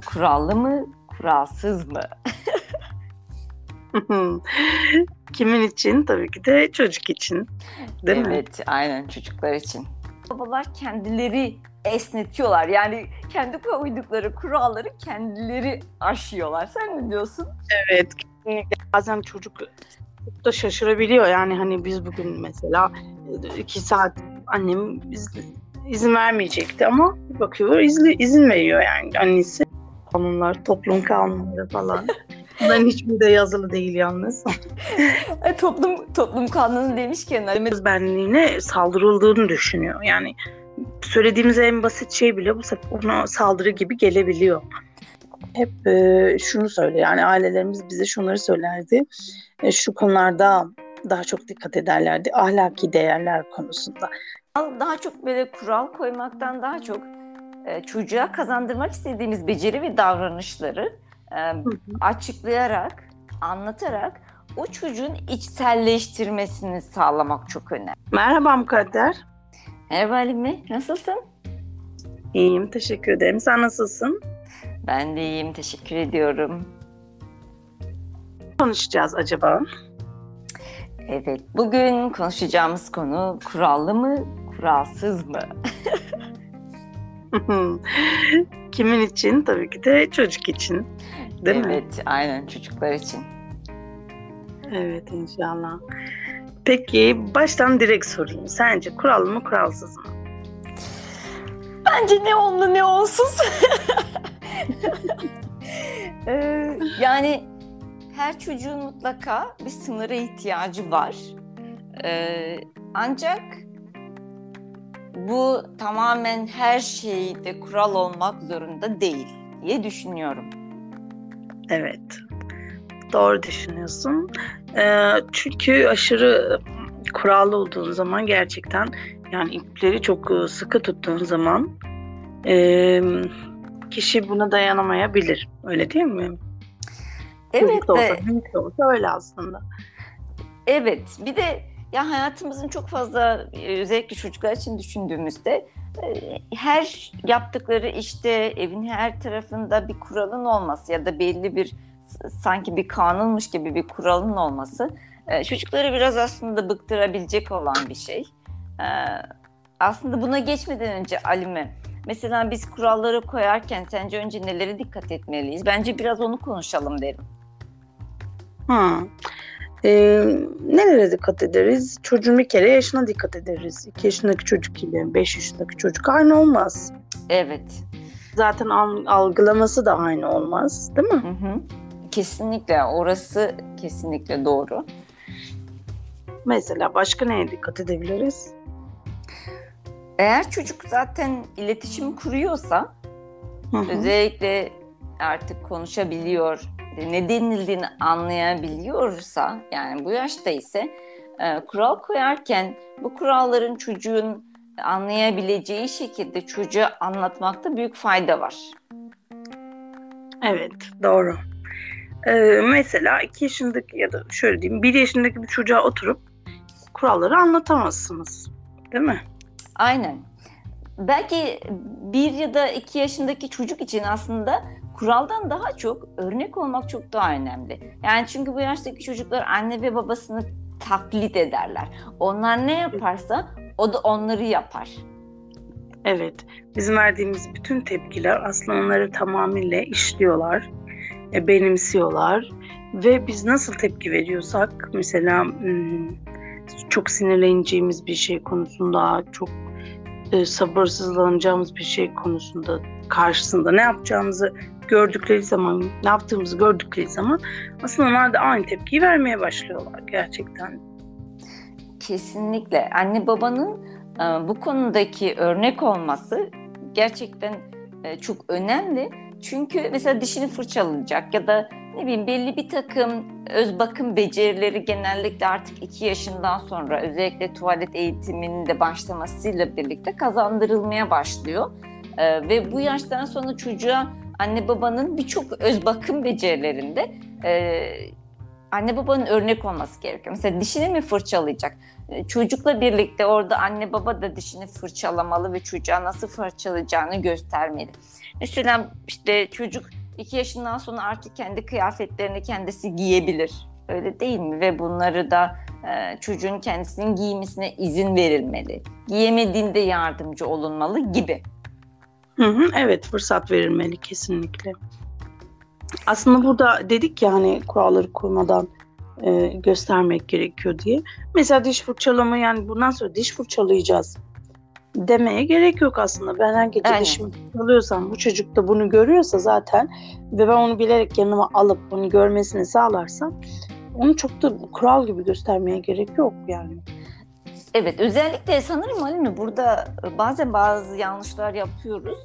kurallı mı, kuralsız mı? Kimin için? Tabii ki de çocuk için. Değil mi? Evet, aynen, çocuklar için. Babalar kendileri esnetiyorlar. Yani kendi koydukları kuralları kendileri aşıyorlar. Sen ne diyorsun? Evet, kesinlikle. Bazen çocuk da şaşırabiliyor. Yani hani biz bugün mesela 2 saat annem izin vermeyecekti ama bakıyor izin veriyor yani annesi. Kanunlar, toplum kanunları falan. Bunların hiçbiri de yazılı değil yalnız. Toplum kanunu demişken annemiz benliğine saldırıldığını düşünüyor. Yani söylediğimiz en basit şey bile bu sefer ona saldırı gibi gelebiliyor. Hep şunu söyle yani ailelerimiz bize şunları söylerdi. Şu konularda daha çok dikkat ederlerdi. Ahlaki değerler konusunda. Daha çok böyle kural koymaktan daha çok çocuğa kazandırmak istediğimiz beceri ve davranışları açıklayarak, anlatarak o çocuğun içselleştirmesini sağlamak çok önemli. Merhaba Mukadder. Merhaba Halime, nasılsın? İyiyim, teşekkür ederim. Sen nasılsın? Ben de iyiyim, teşekkür ediyorum. Ne konuşacağız acaba? Evet, bugün konuşacağımız konu kurallı mı, kuralsız mı? Kimin için? Tabii ki de çocuk için. Değil mi? Evet, aynen, çocuklar için. Evet, inşallah. Peki, baştan direkt sorayım. Sence kurallı mı, kuralsız mı? Bence ne onlu ne onsuz. Yani her çocuğun mutlaka bir sınıra ihtiyacı var. Ancak bu tamamen her şeyde kural olmak zorunda değil diye düşünüyorum. Evet, doğru düşünüyorsun. Çünkü aşırı kurallı olduğun zaman gerçekten yani ipleri çok sıkı tuttuğun zaman kişi buna dayanamayabilir. Öyle değil mi? Evet. Büyük de olsa öyle aslında. Evet, bir de ya hayatımızın çok fazla özellikle çocuklar için düşündüğümüzde her yaptıkları işte evin her tarafında bir kuralın olması ya da belli bir sanki bir kanunmuş gibi bir kuralın olması çocukları biraz aslında bıktırabilecek olan bir şey. Aslında buna geçmeden önce Alime, mesela biz kuralları koyarken sence önce nelere dikkat etmeliyiz? Bence biraz onu konuşalım derim. Nelere dikkat ederiz? Çocuğun bir kere yaşına dikkat ederiz. 2 yaşındaki çocuk ile 5 yaşındaki çocuk aynı olmaz. Evet. Zaten algılaması da aynı olmaz, değil mi? Hı hı. Kesinlikle, orası kesinlikle doğru. Mesela başka neye dikkat edebiliriz? Eğer çocuk zaten iletişim kuruyorsa, özellikle artık konuşabiliyor, ne denildiğini anlayabiliyorsa, yani bu yaşta ise kural koyarken bu kuralların çocuğun anlayabileceği şekilde çocuğa anlatmakta büyük fayda var. Evet, doğru. Mesela 2 yaşındaki ya da şöyle diyeyim 1 yaşındaki bir çocuğa oturup kuralları anlatamazsınız, değil mi? Aynen. Belki 1 ya da 2 yaşındaki çocuk için aslında kuraldan daha çok örnek olmak çok daha önemli. Yani çünkü bu yaştaki çocuklar anne ve babasını taklit ederler. Onlar ne yaparsa o da onları yapar. Evet. Bizim verdiğimiz bütün tepkiler aslında onları tamamıyla işliyorlar, benimsiyorlar ve biz nasıl tepki veriyorsak mesela çok sinirleneceğimiz bir şey konusunda, çok sabırsızlanacağımız bir şey konusunda karşısında ne yapacağımızı gördükleri zaman, ne yaptığımızı gördükleri zaman aslında onlar da aynı tepkiyi vermeye başlıyorlar gerçekten. Kesinlikle. Anne babanın bu konudaki örnek olması gerçekten çok önemli. Çünkü mesela dişini fırçalayacak ya da ne bileyim belli bir takım öz bakım becerileri genellikle artık 2 yaşından sonra özellikle tuvalet eğitiminin de başlamasıyla birlikte kazandırılmaya başlıyor. Ve bu yaştan sonra çocuğa anne babanın birçok öz bakım becerilerinde anne babanın örnek olması gerekiyor. Mesela dişini mi fırçalayacak? Çocukla birlikte orada anne baba da dişini fırçalamalı ve çocuğa nasıl fırçalayacağını göstermeli. Mesela işte çocuk 2 yaşından sonra artık kendi kıyafetlerini kendisi giyebilir. Öyle değil mi? Ve bunları da çocuğun kendisinin giymesine izin verilmeli. Giyemediğinde yardımcı olunmalı gibi. Hı, evet, fırsat verilmeli kesinlikle. Aslında burada dedik ya hani kuralları kurmadan göstermek gerekiyor diye. Mesela diş fırçalama, yani bundan sonra diş fırçalayacağız demeye gerek yok aslında. Ben her gece dişimi fırçalıyorsam, bu çocuk da bunu görüyorsa zaten ve ben onu bilerek yanıma alıp onu görmesini sağlarsam, onu çok da kural gibi göstermeye gerek yok yani. Evet, özellikle sanırım Halime burada bazen bazı yanlışlar yapıyoruz.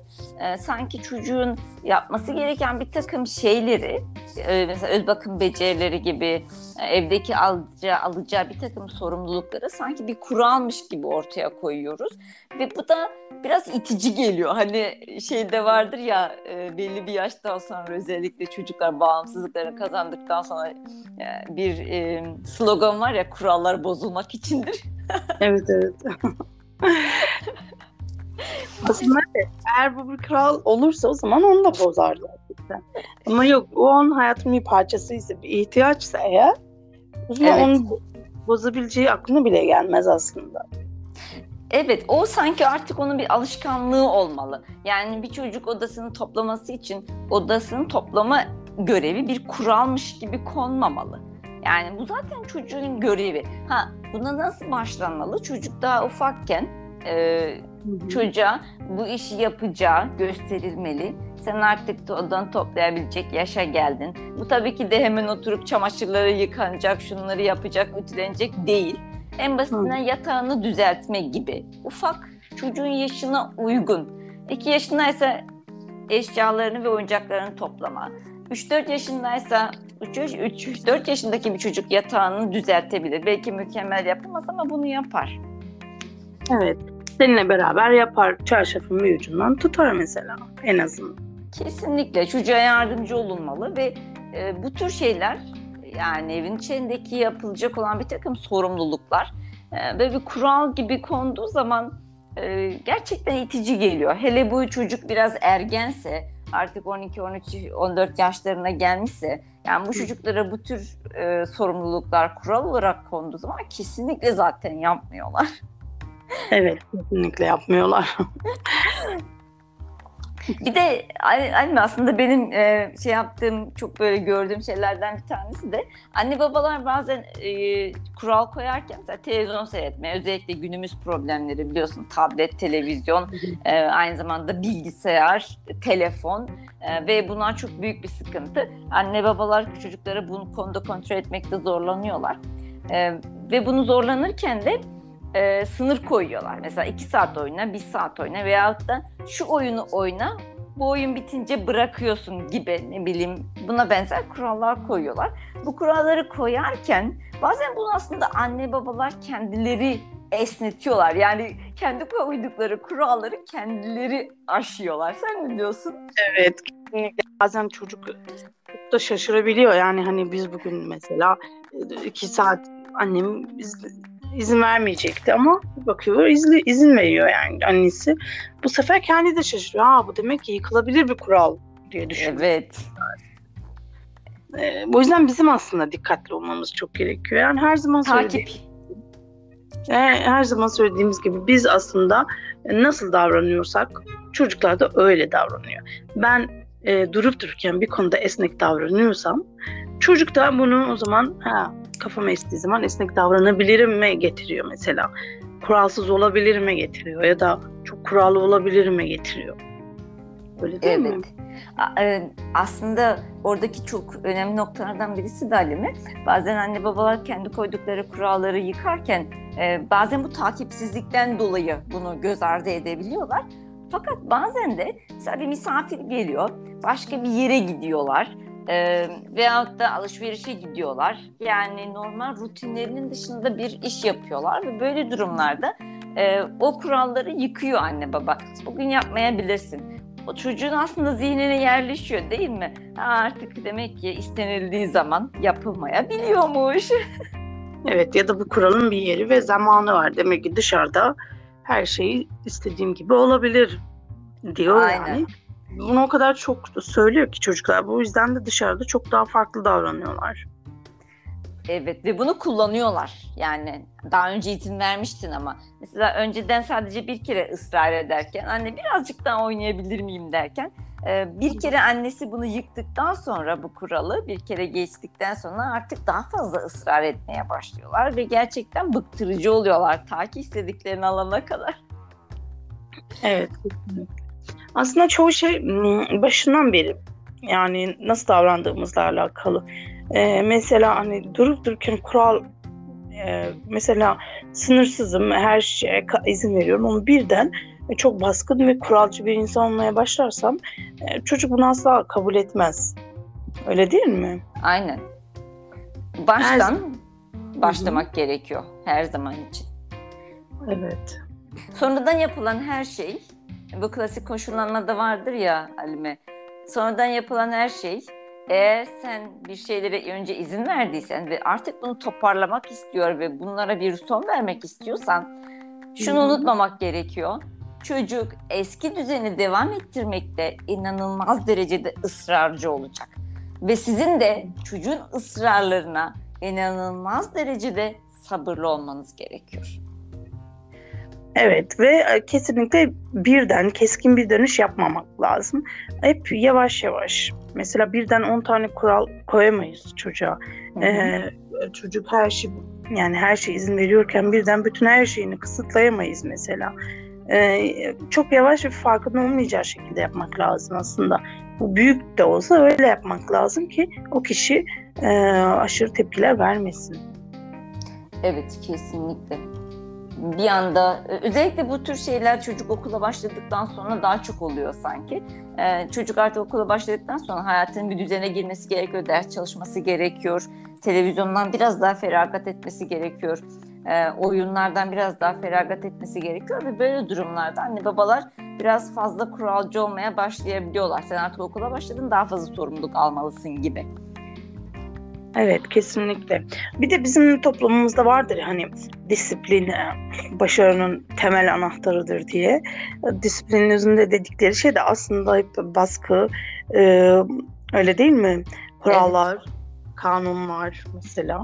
Sanki çocuğun yapması gereken bir takım şeyleri, mesela öz bakım becerileri gibi, evdeki alacağı bir takım sorumlulukları sanki bir kuralmış gibi ortaya koyuyoruz. Ve bu da biraz itici geliyor. Hani şeyde vardır ya, belli bir yaştan sonra özellikle çocuklar bağımsızlıklarını kazandıktan sonra bir slogan var ya, kurallar bozulmak içindir. Evet, evet. Aslında eğer bu bir kural olursa o zaman onu da bozarlar. Ama yok, o onun hayatının bir parçasıysa, bir ihtiyaçsa eğer, o zaman onu bozabileceği aklına bile gelmez aslında. Evet, o sanki artık onun bir alışkanlığı olmalı. Yani bir çocuk odasını toplaması için odasını toplama görevi bir kuralmış gibi konmamalı. Yani bu zaten çocuğun görevi. Ha, buna nasıl başlanmalı? Çocuk daha ufakken çocuğa bu işi yapacağı gösterilmeli. Sen artık da odanı toplayabilecek yaşa geldin. Bu tabii ki de hemen oturup çamaşırları yıkanacak, şunları yapacak, ütülenecek değil. En basitinden yatağını düzeltme gibi. Ufak, çocuğun yaşına uygun. 2 yaşındaysa eşyalarını ve oyuncaklarını toplama. 3-4 yaşındaysa 3-4 yaşındaki bir çocuk yatağını düzeltebilir. Belki mükemmel yapamaz ama bunu yapar. Evet. Seninle beraber yapar. Çarşafın bir ucundan tutar mesela, en azından. Kesinlikle. Çocuğa yardımcı olunmalı ve bu tür şeyler, yani evin içindeki yapılacak olan bir takım sorumluluklar ve bir kural gibi konduğu zaman gerçekten itici geliyor. Hele bu çocuk biraz ergense, artık 12, 13, 14 yaşlarına gelmişse, yani bu çocuklara bu tür sorumluluklar kural olarak konduğu zaman kesinlikle zaten yapmıyorlar. Evet, kesinlikle yapmıyorlar. Bir de aslında benim şey yaptığım, çok böyle gördüğüm şeylerden bir tanesi de anne babalar bazen kural koyarken, mesela televizyon seyretme, özellikle günümüz problemleri biliyorsun, tablet, televizyon, aynı zamanda bilgisayar, telefon ve bunlar çok büyük bir sıkıntı. Anne babalar çocuklara bunu konuda kontrol etmekte zorlanıyorlar ve bunu zorlanırken de sınır koyuyorlar. Mesela 2 saat oyna, 1 saat oyna veyahut da şu oyunu oyna, bu oyun bitince bırakıyorsun gibi, ne bileyim, buna benzer kurallar koyuyorlar. Bu kuralları koyarken bazen bunu aslında anne babalar kendileri esnetiyorlar. Yani kendi koydukları kuralları kendileri aşıyorlar. Sen ne diyorsun? Evet, kesinlikle. Bazen çocuk da şaşırabiliyor. Yani hani biz bugün mesela 2 saat annem izin vermeyecekti ama bakıyor izin veriyor yani annesi. Bu sefer kendi de şaşırıyor. Ha, bu demek ki yıkılabilir bir kural diye düşünüyor. Evet. O yüzden bizim aslında dikkatli olmamız çok gerekiyor. Yani her zaman söylediğimiz gibi biz aslında nasıl davranıyorsak çocuklar da öyle davranıyor. Ben durup dururken bir konuda esnek davranıyorsam çocuk da bunu o zaman kafama estiği zaman esnek davranabilirim mi getiriyor mesela. Kuralsız olabilir mi getiriyor ya da çok kurallı olabilir mi getiriyor. Öyle değil mi? Aslında oradaki çok önemli noktalardan birisi de Halime. Bazen anne babalar kendi koydukları kuralları yıkarken bazen bu takipsizlikten dolayı bunu göz ardı edebiliyorlar. Fakat bazen de mesela bir misafir geliyor, başka bir yere gidiyorlar. Veyahut da alışverişe gidiyorlar. Yani normal rutinlerinin dışında bir iş yapıyorlar ve böyle durumlarda o kuralları yıkıyor anne baba. Bugün yapmayabilirsin. O çocuğun aslında zihnine yerleşiyor değil mi? Artık demek ki istenildiği zaman yapılmayabiliyormuş. Evet, ya da bu kuralın bir yeri ve zamanı var. Demek ki dışarıda her şey istediğim gibi olabilir diyor. Aynen. Yani. Bunu o kadar çok söylüyor ki çocuklar. Bu yüzden de dışarıda çok daha farklı davranıyorlar. Evet, ve bunu kullanıyorlar. Yani daha önce eğitim vermiştin ama. Mesela önceden sadece bir kere ısrar ederken, anne birazcık daha oynayabilir miyim derken, bir kere annesi bunu yıktıktan sonra, bu kuralı bir kere geçtikten sonra artık daha fazla ısrar etmeye başlıyorlar ve gerçekten bıktırıcı oluyorlar ta ki istediklerini alana kadar. Evet. Aslında çoğu şey başından beri, yani nasıl davrandığımızla alakalı. Mesela hani durup dururken kural, mesela sınırsızım, her şeye izin veriyorum, ama birden çok baskın ve kuralcı bir insan olmaya başlarsam çocuk bunu asla kabul etmez. Öyle değil mi? Aynen. Baştan başlamak gerekiyor her zaman için. Evet. Sonradan yapılan her şey, bu klasik koşullanmada vardır ya Halime, sonradan yapılan her şey, eğer sen bir şeylere önce izin verdiysen ve artık bunu toparlamak istiyor ve bunlara bir son vermek istiyorsan, şunu unutmamak gerekiyor. Çocuk eski düzeni devam ettirmekte inanılmaz derecede ısrarcı olacak. Ve sizin de çocuğun ısrarlarına inanılmaz derecede sabırlı olmanız gerekiyor. Evet, ve kesinlikle birden keskin bir dönüş yapmamak lazım. Hep yavaş yavaş. Mesela birden 10 tane kural koyamayız çocuğa. Çocuk her şey, yani her şey izin veriyorken birden bütün her şeyini kısıtlayamayız mesela. Çok yavaş ve farkında olmayacağı şekilde yapmak lazım aslında. Bu büyük de olsa öyle yapmak lazım ki o kişi aşırı tepkiler vermesin. Evet, kesinlikle. Bir anda özellikle bu tür şeyler çocuk okula başladıktan sonra daha çok oluyor sanki. Çocuk artık okula başladıktan sonra hayatının bir düzene girmesi gerekiyor, ders çalışması gerekiyor, televizyondan biraz daha feragat etmesi gerekiyor, oyunlardan biraz daha feragat etmesi gerekiyor ve böyle durumlarda anne babalar biraz fazla kuralcı olmaya başlayabiliyorlar. Sen artık okula başladın, daha fazla sorumluluk almalısın gibi. Evet, kesinlikle. Bir de bizim toplumumuzda vardır hani disiplin başarının temel anahtarıdır diye. Disiplinin özünde dedikleri şey de aslında hep baskı, öyle değil mi? Kurallar, evet. Kanunlar mesela.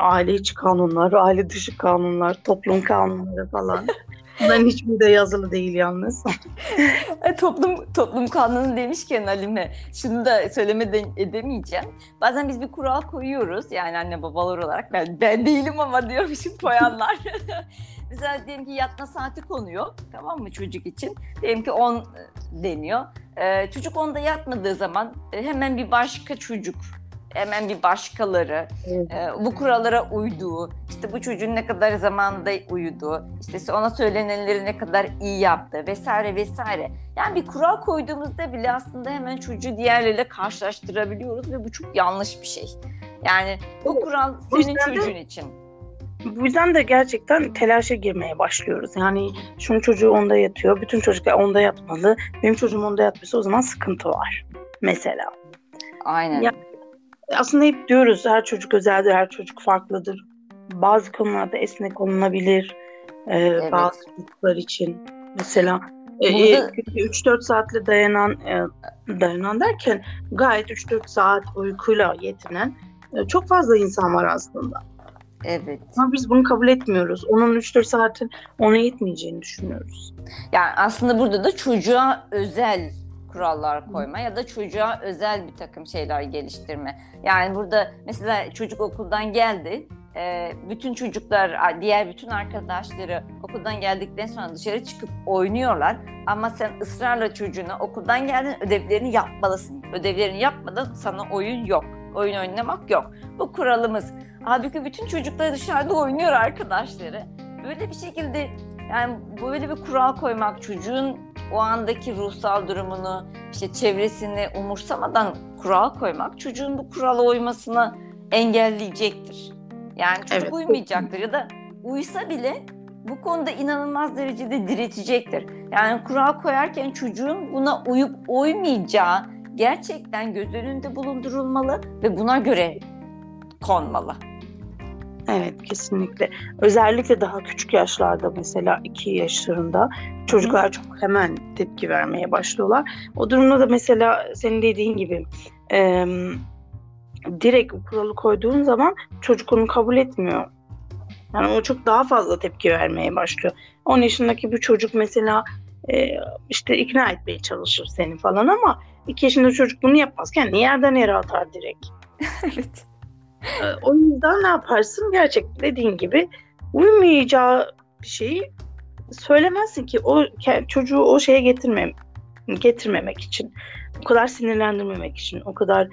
Aile içi kanunlar, aile dışı kanunlar, toplum kanunları falan. Bunların hiçbiri de yazılı değil yalnız. Toplum kanunu demişken Halime, şunu da söylemeden edemeyeceğim. Bazen biz bir kural koyuyoruz, yani anne babalar olarak ben değilim ama diyormuşum koyanlar. Mesela diyelim ki yatma saati konuyor, tamam mı, çocuk için? Diyelim ki 10 deniyor. Çocuk 10'da yatmadığı zaman hemen bir başka çocuk, hemen bir başkaları bu kurallara uyduğu, işte bu çocuğun ne kadar zamanda uyuduğu, işte ona söylenenleri ne kadar iyi yaptığı vesaire vesaire. Yani bir kural koyduğumuzda bile aslında hemen çocuğu diğerleriyle karşılaştırabiliyoruz ve bu çok yanlış bir şey. Yani bu kural senin çocuğun için. Bu yüzden de gerçekten telaşa girmeye başlıyoruz. Yani şunun çocuğu onda yatıyor, bütün çocuklar onda yatmalı, benim çocuğum onda yatmıyorsa o zaman sıkıntı var mesela. Aynen. Yani aslında hep diyoruz, her çocuk özeldir, her çocuk farklıdır. Bazı konularda esnek olunabilir, evet. Bazı çocuklar için. Mesela 3-4 saatle dayanan derken gayet 3-4 saat uykuyla yetinen çok fazla insan var aslında. Evet. Ama biz bunu kabul etmiyoruz. Onun 3-4 saatin ona yetmeyeceğini düşünüyoruz. Yani aslında burada da çocuğa özel kurallar koyma ya da çocuğa özel bir takım şeyler geliştirme. Yani burada mesela çocuk okuldan geldi, bütün çocuklar, diğer bütün arkadaşları okuldan geldikten sonra dışarı çıkıp oynuyorlar. Ama sen ısrarla çocuğuna okuldan geldin, ödevlerini yapmalısın. Ödevlerini yapmadan sana oyun yok, oyun oynamak yok. Bu kuralımız. Halbuki bütün çocuklar dışarıda oynuyor arkadaşları. Böyle bir şekilde, yani böyle bir kural koymak çocuğun o andaki ruhsal durumunu, işte çevresini umursamadan kural koymak çocuğun bu kurala uymasını engelleyecektir. Yani çocuk uymayacaktır ya da uysa bile bu konuda inanılmaz derecede diretecektir. Yani kural koyarken çocuğun buna uyup uymayacağı gerçekten göz önünde bulundurulmalı ve buna göre konmalı. Evet, kesinlikle. Özellikle daha küçük yaşlarda, mesela 2 yaşlarında çocuklar çok hemen tepki vermeye başlıyorlar. O durumda da mesela senin dediğin gibi direkt kuralı koyduğun zaman çocuk onu kabul etmiyor. Yani o çok daha fazla tepki vermeye başlıyor. 10 yaşındaki bir çocuk mesela işte ikna etmeye çalışır seni falan, ama 2 yaşında çocuk bunu yapmaz. Kendini yerden yere atar direkt. Evet. O yüzden ne yaparsın? Gerçekten dediğin gibi uymayacağı bir şeyi söylemezsin ki o çocuğu o şeye getirmemek için. O kadar sinirlendirmemek için, o kadar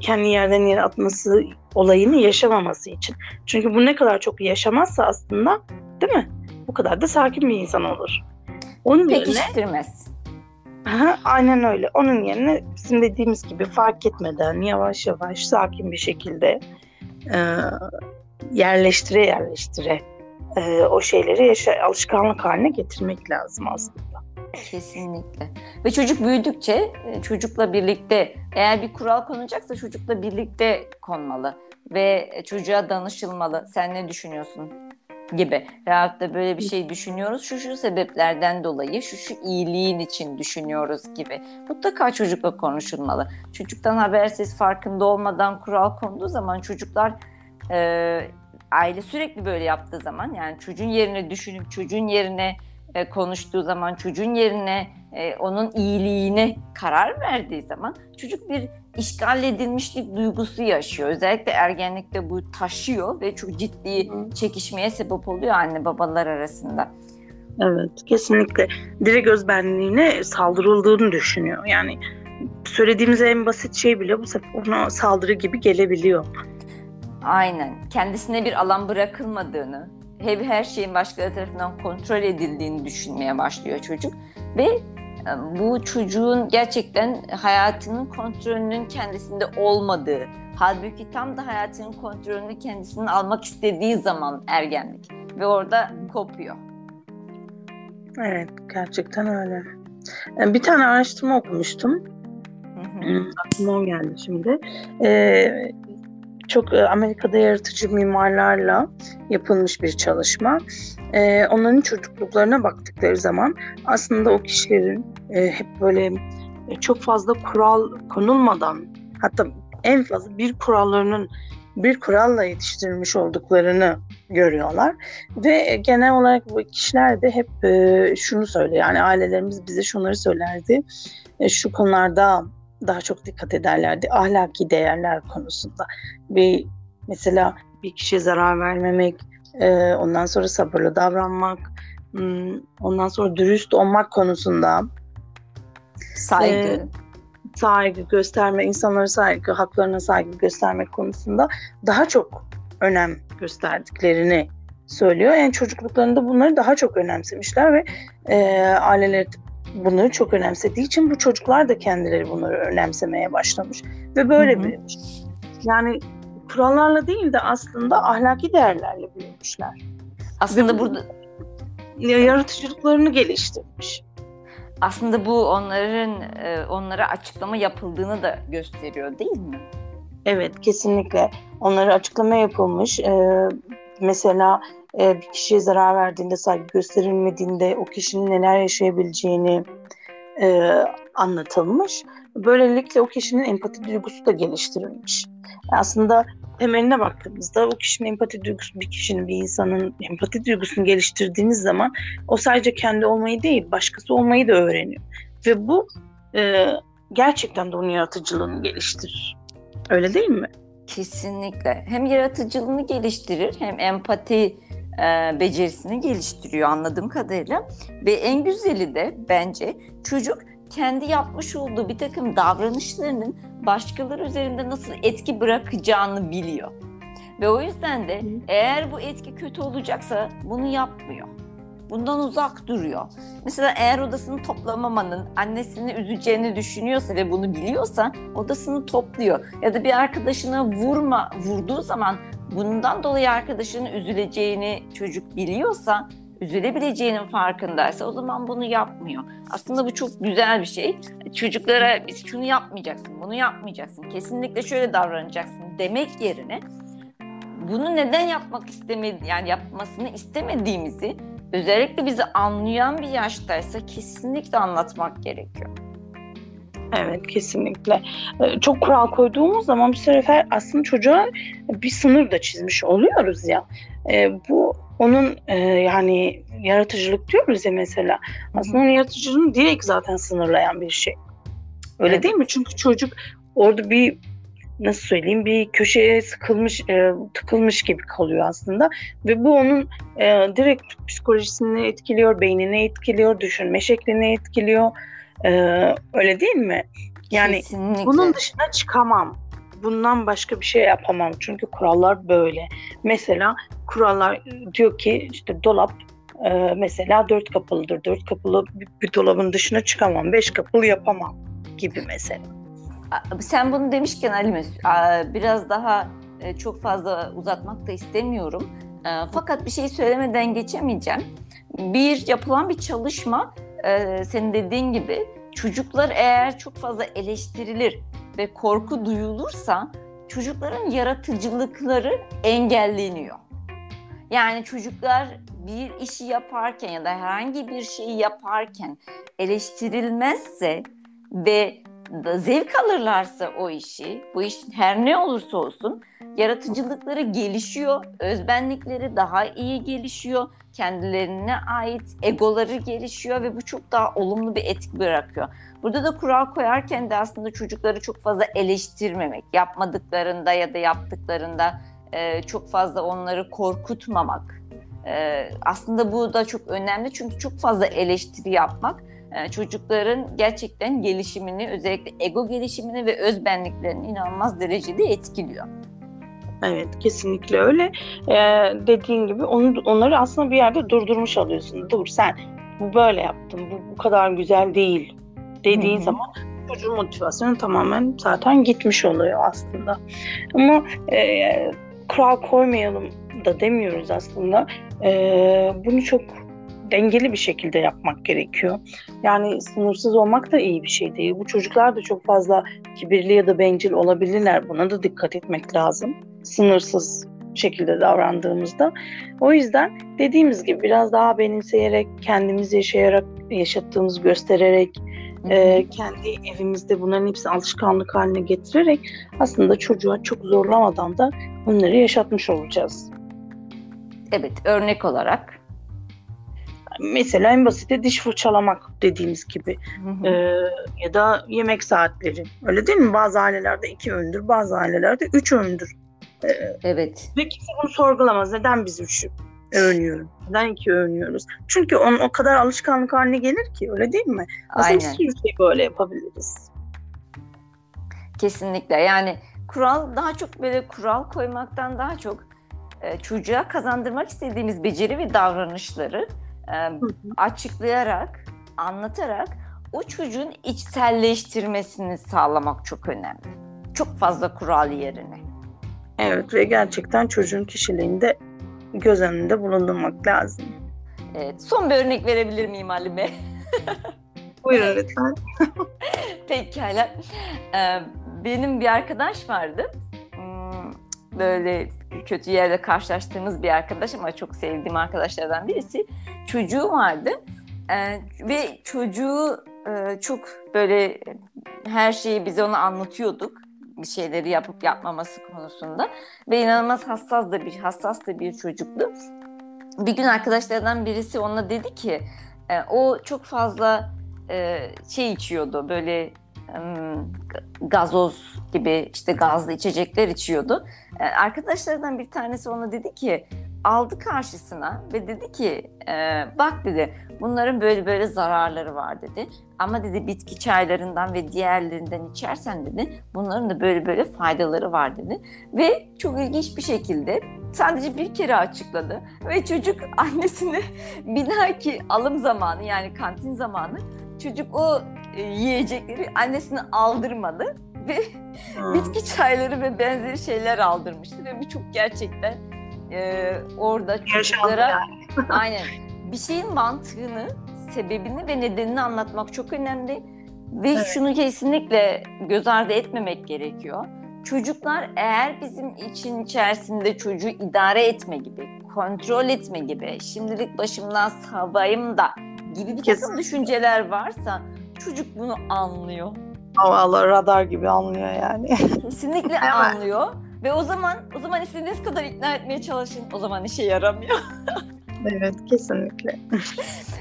kendini yerden yere atması olayını yaşamaması için. Çünkü bu ne kadar çok yaşamazsa aslında, değil mi? O kadar da sakin bir insan olur. Onun pekiştirmez. Aynen öyle. Onun yerine bizim dediğimiz gibi fark etmeden yavaş yavaş sakin bir şekilde yerleştire o şeyleri alışkanlık haline getirmek lazım aslında. Kesinlikle. Ve çocuk büyüdükçe çocukla birlikte, eğer bir kural konacaksa çocukla birlikte konmalı ve çocuğa danışılmalı. Sen ne düşünüyorsun gibi. Veyahut da böyle bir şey düşünüyoruz. Şu sebeplerden dolayı, şu iyiliğin için düşünüyoruz gibi. Mutlaka çocukla konuşulmalı. Çocuktan habersiz, farkında olmadan kural konduğu zaman çocuklar aile sürekli böyle yaptığı zaman, yani çocuğun yerine düşünüp çocuğun yerine konuştuğu zaman, çocuğun yerine onun iyiliğine karar verdiği zaman çocuk bir işgal edilmişlik duygusu yaşıyor. Özellikle ergenlikte bu taşıyor ve çok ciddi çekişmeye sebep oluyor anne babalar arasında. Evet, kesinlikle. Direkt özbenliğine saldırıldığını düşünüyor. Yani söylediğimiz en basit şey bile bu sefer ona saldırı gibi gelebiliyor. Aynen. Kendisine bir alan bırakılmadığını, her şeyin başkaları tarafından kontrol edildiğini düşünmeye başlıyor çocuk. Ve bu çocuğun gerçekten hayatının kontrolünün kendisinde olmadığı, halbuki tam da hayatının kontrolünü kendisinin almak istediği zaman ergenlik ve orada kopuyor. Evet, gerçekten öyle. Bir tane araştırma okumuştum. Aklıma geldi şimdi. Çok Amerika'da yaratıcı mimarlarla yapılmış bir çalışma. Onların çocukluklarına baktıkları zaman aslında o kişilerin hep böyle çok fazla kural konulmadan, hatta en fazla bir kuralla yetiştirilmiş olduklarını görüyorlar. Ve genel olarak bu kişiler de hep şunu söylüyor. Yani ailelerimiz bize şunları söylerdi. Şu konularda daha çok dikkat ederlerdi, ahlaki değerler konusunda. Mesela bir kişiye zarar vermemek, ondan sonra sabırlı davranmak, ondan sonra dürüst olmak konusunda saygı gösterme, insanlara saygı, haklarına saygı göstermek konusunda daha çok önem gösterdiklerini söylüyor. Yani çocukluklarında bunları daha çok önemsemişler ve aileleri bunları çok önemsediği için bu çocuklar da kendileri bunları önemsemeye başlamış. Ve böyle büyümüş. Yani kurallarla değil de aslında ahlaki değerlerle büyümüşler. Aslında ve burada yaratıcılıklarını geliştirmiş. Aslında bu onlara açıklama yapıldığını da gösteriyor, değil mi? Evet, kesinlikle. Onlara açıklama yapılmış. Mesela bir kişiye zarar verdiğinde, saygı gösterilmediğinde o kişinin neler yaşayabileceğini anlatılmış. Böylelikle o kişinin empati duygusu da geliştirilmiş. Aslında temeline baktığımızda o kişinin empati duygusu, bir insanın empati duygusunu geliştirdiğiniz zaman o sadece kendi olmayı değil, başkası olmayı da öğreniyor. Ve bu gerçekten de onun yaratıcılığını geliştirir. Öyle değil mi? Kesinlikle. Hem yaratıcılığını geliştirir, hem empati becerisini geliştiriyor anladığım kadarıyla. Ve en güzeli de bence çocuk kendi yapmış olduğu bir takım davranışlarının başkaları üzerinde nasıl etki bırakacağını biliyor. Ve o yüzden de eğer bu etki kötü olacaksa bunu yapmıyor. Bundan uzak duruyor. Mesela eğer odasını toplamamanın annesini üzeceğini düşünüyorsa ve bunu biliyorsa odasını topluyor. Ya da bir arkadaşına vurduğu zaman bundan dolayı arkadaşının üzüleceğini çocuk biliyorsa, üzülebileceğinin farkındaysa o zaman bunu yapmıyor. Aslında bu çok güzel bir şey. Çocuklara biz şunu yapmayacaksın, bunu yapmayacaksın, kesinlikle şöyle davranacaksın demek yerine bunu neden yapmak istemedi, yani yapmasını istemediğimizi özellikle bizi anlayan bir yaştaysa kesinlikle anlatmak gerekiyor. Evet, kesinlikle. Çok kural koyduğumuz zaman bir sefer aslında çocuğa bir sınır da çizmiş oluyoruz ya. Bu onun yani yaratıcılık diyoruz ya mesela. Aslında onun yaratıcılığını direkt zaten sınırlayan bir şey. Öyle evet. Değil mi? Çünkü çocuk orada bir nasıl söyleyeyim bir köşeye tıkılmış gibi kalıyor aslında ve bu onun direkt psikolojisini etkiliyor, beynini etkiliyor, düşünme şeklini etkiliyor. Öyle değil mi? Yani kesinlikle. Bunun dışına çıkamam. Bundan başka bir şey yapamam. Çünkü kurallar böyle. Mesela kurallar diyor ki işte dolap mesela 4 kapılıdır. 4 kapılı bir dolabın dışına çıkamam. 5 kapılı yapamam gibi mesela. Sen bunu demişken Halime, biraz daha çok fazla uzatmak da istemiyorum. Fakat bir şey söylemeden geçemeyeceğim. Yapılan bir çalışma senin dediğin gibi çocuklar eğer çok fazla eleştirilir ve korku duyulursa çocukların yaratıcılıkları engelleniyor. Yani çocuklar bir işi yaparken ya da herhangi bir şeyi yaparken eleştirilmezse ve zevk alırlarsa o işi, bu iş her ne olursa olsun yaratıcılıkları gelişiyor, özbenlikleri daha iyi gelişiyor, kendilerine ait egoları gelişiyor ve bu çok daha olumlu bir etki bırakıyor. Burada da kural koyarken de aslında çocukları çok fazla eleştirmemek, yapmadıklarında ya da yaptıklarında çok fazla onları korkutmamak. Aslında bu da çok önemli çünkü çok fazla eleştiri yapmak çocukların gerçekten gelişimini, özellikle ego gelişimini ve özbenliklerini inanılmaz derecede etkiliyor. Evet, kesinlikle öyle. Dediğin gibi onları aslında bir yerde durdurmuş alıyorsun. Dur sen bu böyle yaptın, bu kadar güzel değil dediğin Hı-hı. zaman çocuğun motivasyonu tamamen zaten gitmiş oluyor aslında. Ama kural koymayalım da demiyoruz aslında. Bunu çok dengeli bir şekilde yapmak gerekiyor. Yani sınırsız olmak da iyi bir şey değil. Bu çocuklar da çok fazla kibirli ya da bencil olabilirler. Buna da dikkat etmek lazım. Sınırsız şekilde davrandığımızda. O yüzden dediğimiz gibi biraz daha benimseyerek, kendimizi yaşayarak, yaşattığımızı göstererek, kendi evimizde bunların hepsi alışkanlık haline getirerek aslında çocuğa çok zorlamadan da bunları yaşatmış olacağız. Evet, örnek olarak mesela en basiti diş fırçalamak dediğimiz gibi ya da yemek saatleri. Öyle değil mi? Bazı ailelerde 2 öğündür, bazı ailelerde 3 öğündür. Evet. Ve kimse bunu sorgulamaz. Neden biz 3 öğünüyoruz? Neden 2 öğünüyoruz? Çünkü onun o kadar alışkanlık haline gelir ki. Öyle değil mi? Aslında bir sürü şey böyle yapabiliriz. Kesinlikle. Yani kural daha çok böyle kural koymaktan daha çok çocuğa kazandırmak istediğimiz beceri ve davranışları açıklayarak, anlatarak o çocuğun içselleştirmesini sağlamak çok önemli. Çok fazla kural yerine. Evet ve gerçekten çocuğun kişiliğini de göz önünde bulundurmak lazım. Evet, son bir örnek verebilir miyim Halime? Buyurun lütfen. Pekala. Benim bir arkadaş vardı. Böyle kötü yerle karşılaştığımız bir arkadaş ama çok sevdiğim arkadaşlardan birisi. Çocuğu vardı ve çocuğu çok böyle her şeyi biz ona anlatıyorduk. Bir şeyleri yapıp yapmaması konusunda ve inanılmaz hassas da bir çocuktu. Bir gün arkadaşlardan birisi ona dedi ki o çok fazla şey içiyordu böyle gazoz gibi işte gazlı içecekler içiyordu. Arkadaşlarından bir tanesi ona dedi ki aldı karşısına ve dedi ki bak dedi bunların böyle böyle zararları var dedi. Ama dedi bitki çaylarından ve diğerlerinden içersen dedi bunların da böyle böyle faydaları var dedi. Ve çok ilginç bir şekilde sadece bir kere açıkladı ve çocuk annesine bir dahaki alım zamanı yani kantin zamanı çocuk o yiyecekleri annesine aldırmadı ve bitki çayları ve benzeri şeyler aldırmıştı ve bu çok gerçekten orada çocuklara yani. Aynen bir şeyin mantığını, sebebini ve nedenini anlatmak çok önemli ve evet. Şunu kesinlikle göz ardı etmemek gerekiyor. Çocuklar eğer bizim için içerisinde çocuğu idare etme gibi, kontrol etme gibi, şimdilik başımdan savayım da gibi bir takım düşünceler varsa çocuk bunu anlıyor. Vallahi radar gibi anlıyor yani. Kesinlikle anlıyor. Ve o zaman istediğiniz kadar ikna etmeye çalışın. O zaman işe yaramıyor. Evet, kesinlikle.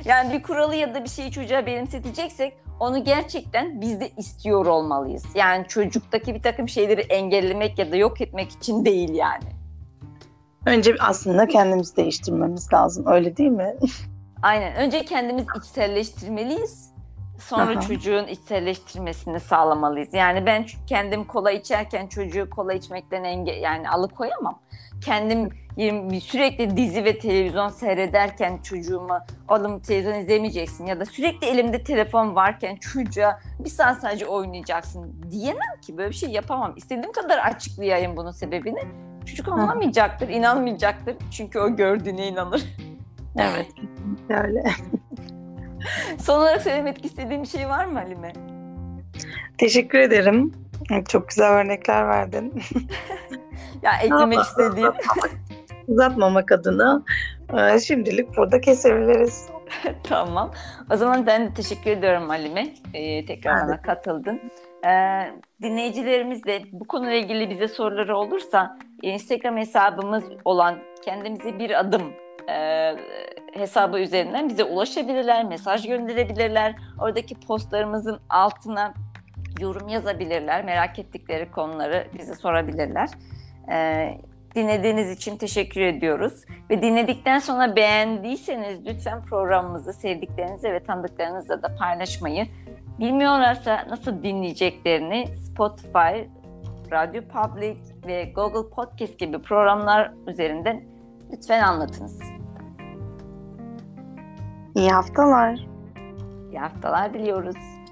Yani bir kuralı ya da bir şeyi çocuğa benimseteceksek onu gerçekten biz de istiyor olmalıyız. Yani çocuktaki bir takım şeyleri engellemek ya da yok etmek için değil yani. Önce aslında kendimizi değiştirmemiz lazım, öyle değil mi? Aynen. Önce kendimiz içselleştirmeliyiz. Sonra çocuğun içselleştirmesini sağlamalıyız. Yani ben kendim kola içerken çocuğu kola içmekten yani alıkoyamam. Kendim sürekli dizi ve televizyon seyrederken çocuğuma oğlum televizyon izlemeyeceksin ya da sürekli elimde telefon varken çocuğa bir saat sadece oynayacaksın diyemem ki, böyle bir şey yapamam. İstediğim kadar açıklayayım bunun sebebini. Çocuk anlamayacaktır, inanmayacaktır. Çünkü o gördüğüne inanır. Evet, öyle. Son olarak söylemek istediğim bir şey var mı Halime? Teşekkür ederim. Çok güzel örnekler verdin. Ya eklemek istediğim... Uzatmamak adına şimdilik burada kesebiliriz. Tamam. O zaman ben de teşekkür ediyorum Halime. Tekrar bana katıldın. Dinleyicilerimiz de bu konuyla ilgili bize soruları olursa Instagram hesabımız olan Kendimize Bir Adım hesabı üzerinden bize ulaşabilirler, mesaj gönderebilirler. Oradaki postlarımızın altına yorum yazabilirler. Merak ettikleri konuları bize sorabilirler. Dinlediğiniz için teşekkür ediyoruz. Ve dinledikten sonra beğendiyseniz lütfen programımızı sevdiklerinize ve tanıdıklarınızla da paylaşmayı. Bilmiyorlarsa nasıl dinleyeceklerini Spotify, Radio Public ve Google Podcast gibi programlar üzerinden lütfen anlatınız. İyi haftalar. İyi haftalar diliyoruz.